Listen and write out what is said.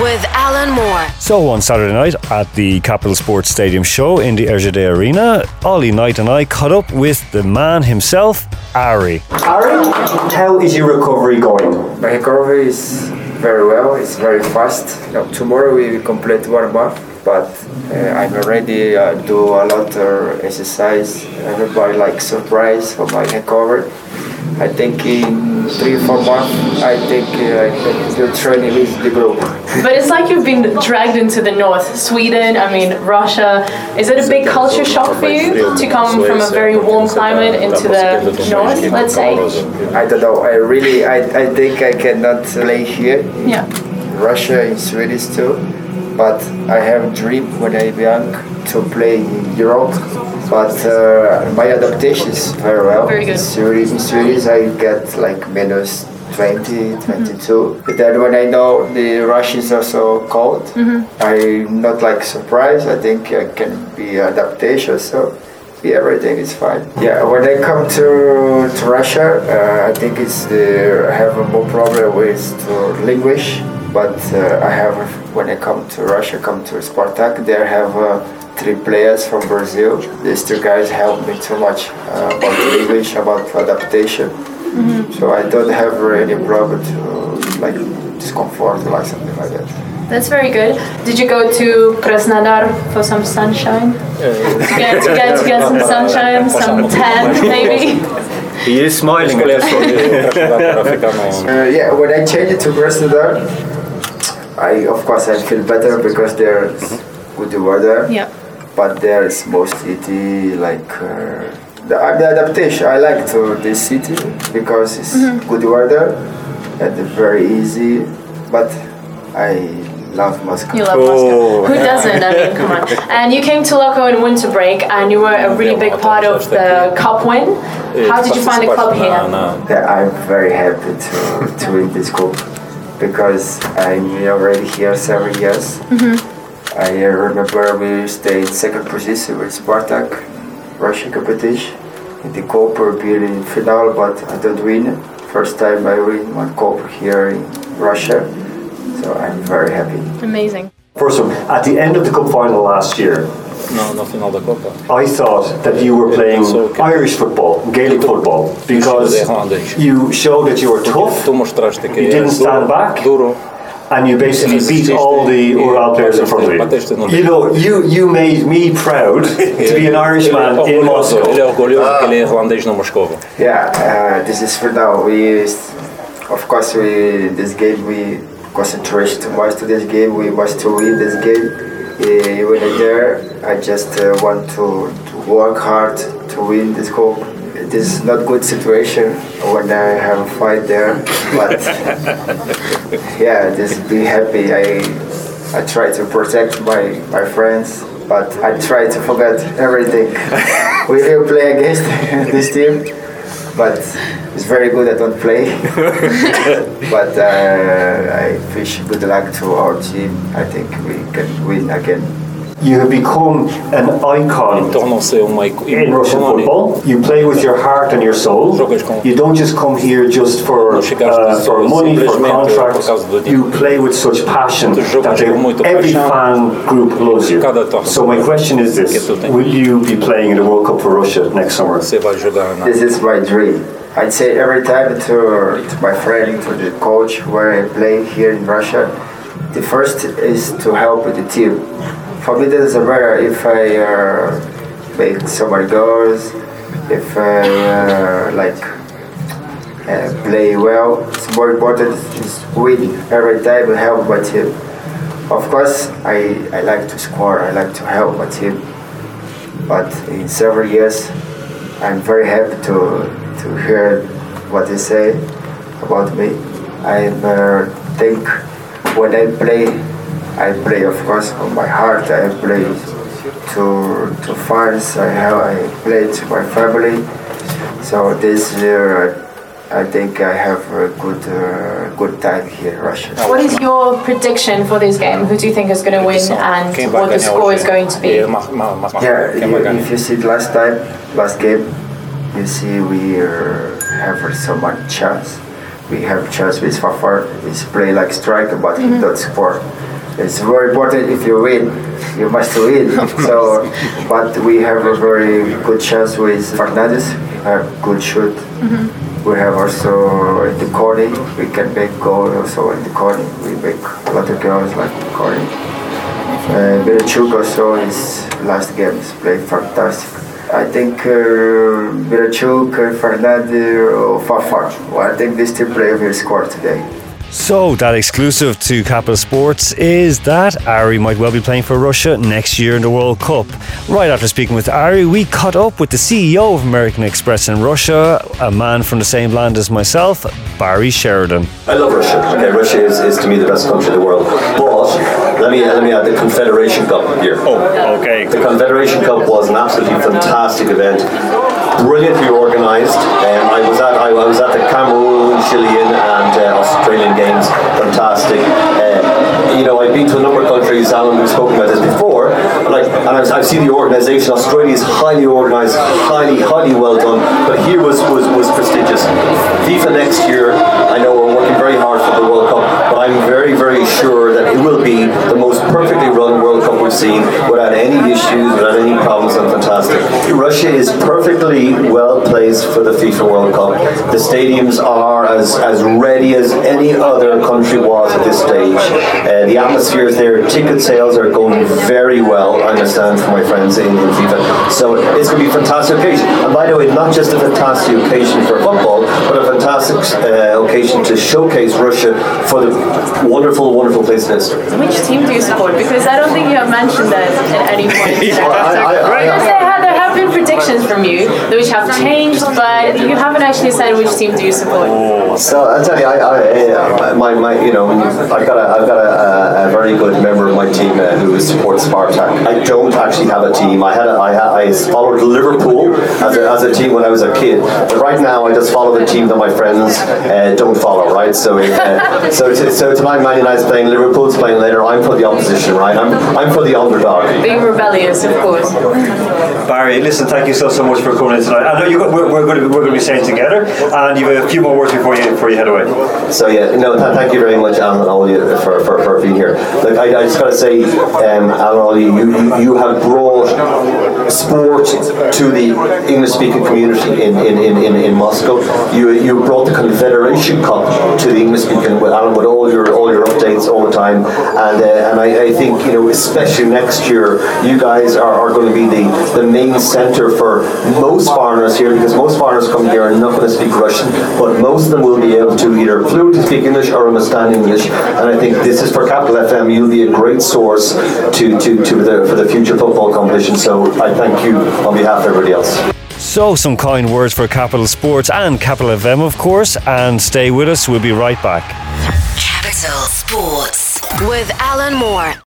with Alan Moore. So on Saturday night at the Capital Sports Stadium show in the Ergide Arena, Ollie Knight and I caught up with the man himself, Ari. Ari, how is your recovery going? My recovery is very well, it's very fast. Now, tomorrow we will complete 1 month, but I'm already do a lot of exercise. Everybody like surprised for my recovery. I think in 3-4 months, the training is the group. But it's like you've been dragged into the north, Sweden, I mean Russia. Is it a big culture shock for you to come from a very warm climate into the north, let's say? I don't know. I think I cannot play here. Yeah. Russia and Sweden too, but I have a dream when I'm young to play in Europe. But my adaptation is very well. Very good. In series I get like minus 20, 22. Mm-hmm. Then when I know the rush is also cold, I'm not like surprised. I think I can be adaptation, so everything is fine. Yeah, when I come to Russia, I think it's I have more problem with language. But I have, when I come to Russia, come to Spartak, there have 3 players from Brazil. These 2 guys helped me too much about English, about adaptation. Mm-hmm. So I don't have any problem to like discomfort or like something like that. That's very good. Did you go to Krasnodar for some sunshine? To get some sunshine, some tan maybe? He is smiling. Yeah, when I changed to Krasnodar, I feel better because there's good weather. Yeah. But there's most city like the adaptation. I like to this city because it's good weather and very easy. But I love Moscow. You love Moscow. Who doesn't? I mean, come on. And you came to Loko in winter break and you were a really big part of the cup win. How did you find the club here? Yeah, I'm very happy to win this cup because I'm already here 7 years. Mm-hmm. I remember we stayed second position with Spartak, Russian competition. In the cup we appeared in final, but I don't win. First time I win one cup here in Russia. So I'm very happy. Amazing. First of all, at the end of the cup final last year, I thought that you were playing Irish football, Gaelic football, because you showed that you were tough, you didn't stand back, and you basically beat all the Ural players in front of you. You know, you made me proud to be an Irishman in Moscow. Yeah, this is for now. We concentrate too much to this game. We must to win this game. When I'm there, I just want to work hard to win this cup. This is not good situation when I have a fight there, but yeah, just be happy. I try to protect my friends, but I try to forget everything. We will play against this team, but it's very good I don't play. But I wish good luck to our team. I think we can win again. You have become an icon in Russian football. You play with your heart and your soul. You don't just come here just for money, for contracts. You play with such passion that every fan group loves you. So my question is this: will you be playing in the World Cup for Russia next summer? This is my dream. I'd say every time to my friend, to the coach where I play here in Russia, the first is to help the team. For me, it doesn't matter if I make so many goals, if I play well. It's more important is win every time and help my team. Of course, I like to score, I like to help my team. But in several years, I'm very happy to hear what they say about me. I think when I play, of course, from my heart. I play to fans. I play to my family. So this year, I think I have a good time here in Russia. What is your prediction for this game? Who do you think is going to win, and what the score is going to be? Yeah, if you see last game, you see we have so much chance. We have chance with Fafar. He's play like striker, but he don't score. It's very important. If you win, you must win. So, but we have a very good chance with Fernandes. Have good shoot. Mm-hmm. We have also in the corner. We can make goal also in the corner. We make a lot of goals like in the corner. Beretschuk also his last games played fantastic. I think Beretschuk, Fernandes, Fafar. Well, I think these two players will score today. So that exclusive to Capital Sports is that Ari might well be playing for Russia next year in the World Cup. Right after speaking with Ari, we caught up with the CEO of American Express in Russia, a man from the same land as myself, Barry Sheridan. I love Russia. Okay, Russia is to me the best country in the world. But let me add the Confederation Cup here. Oh, okay. The Confederation Cup was an absolutely fantastic event. Brilliantly organised. I was at the Cameroon, Chilean and Australian games. Fantastic. I've been to a number of countries, Alan, we've spoken about this before, I've seen the organisation. Australia is highly organised, highly well done, but here was prestigious. FIFA next year, I know we're working very hard for the World Cup, but I'm very, very sure that it will be the most perfectly run World Cup we've seen, without any issues, without any problems, and fantastic. Russia is perfectly well placed for the FIFA World Cup. The stadiums are as ready as any other country was at this stage. The atmosphere is there, ticket sales are going very well, I understand from my friends in FIFA. So it's going to be a fantastic occasion. And by the way, not just a fantastic occasion for football, but a fantastic occasion to showcase Russia for the wonderful place it is. Which team do you support? Because I don't think you have mentioned that at any point. There have been predictions from you which have changed, but you haven't actually said which team do you support. So I'll tell you, I've got a very good member of my team who supports Spartak. I don't actually have a team. I followed Liverpool as a team when I was a kid, but right now I just follow the team that my friends don't follow. Right, so tonight Man United's playing, Liverpool's playing later. I'm for the opposition, right? I'm for the underdog. Being rebellious, of course. Barry, listen, thank you so much for coming in tonight. I know we're going to be staying together, and you have a few more words before you head away. So yeah, no, thank you very much, Alan and Ollie, for being here. Look, I just got to say, Alan and Ollie, you have brought sport to the English-speaking community in Moscow. You brought the Confederation Cup to the English-speaking, with Alan, with all your updates all the time, and I think especially next year, you guys are going to be the main centre for most foreigners here, because most foreigners come here and not going to speak Russian, but most of them will be able to either fluently speak English or understand English. And I think this is for Capital FM. You'll be a great source for the future football competition. So I thank you on behalf of everybody else. So some kind words for Capital Sports and Capital FM, of course. And stay with us. We'll be right back. Capital Sports with Alan Moore.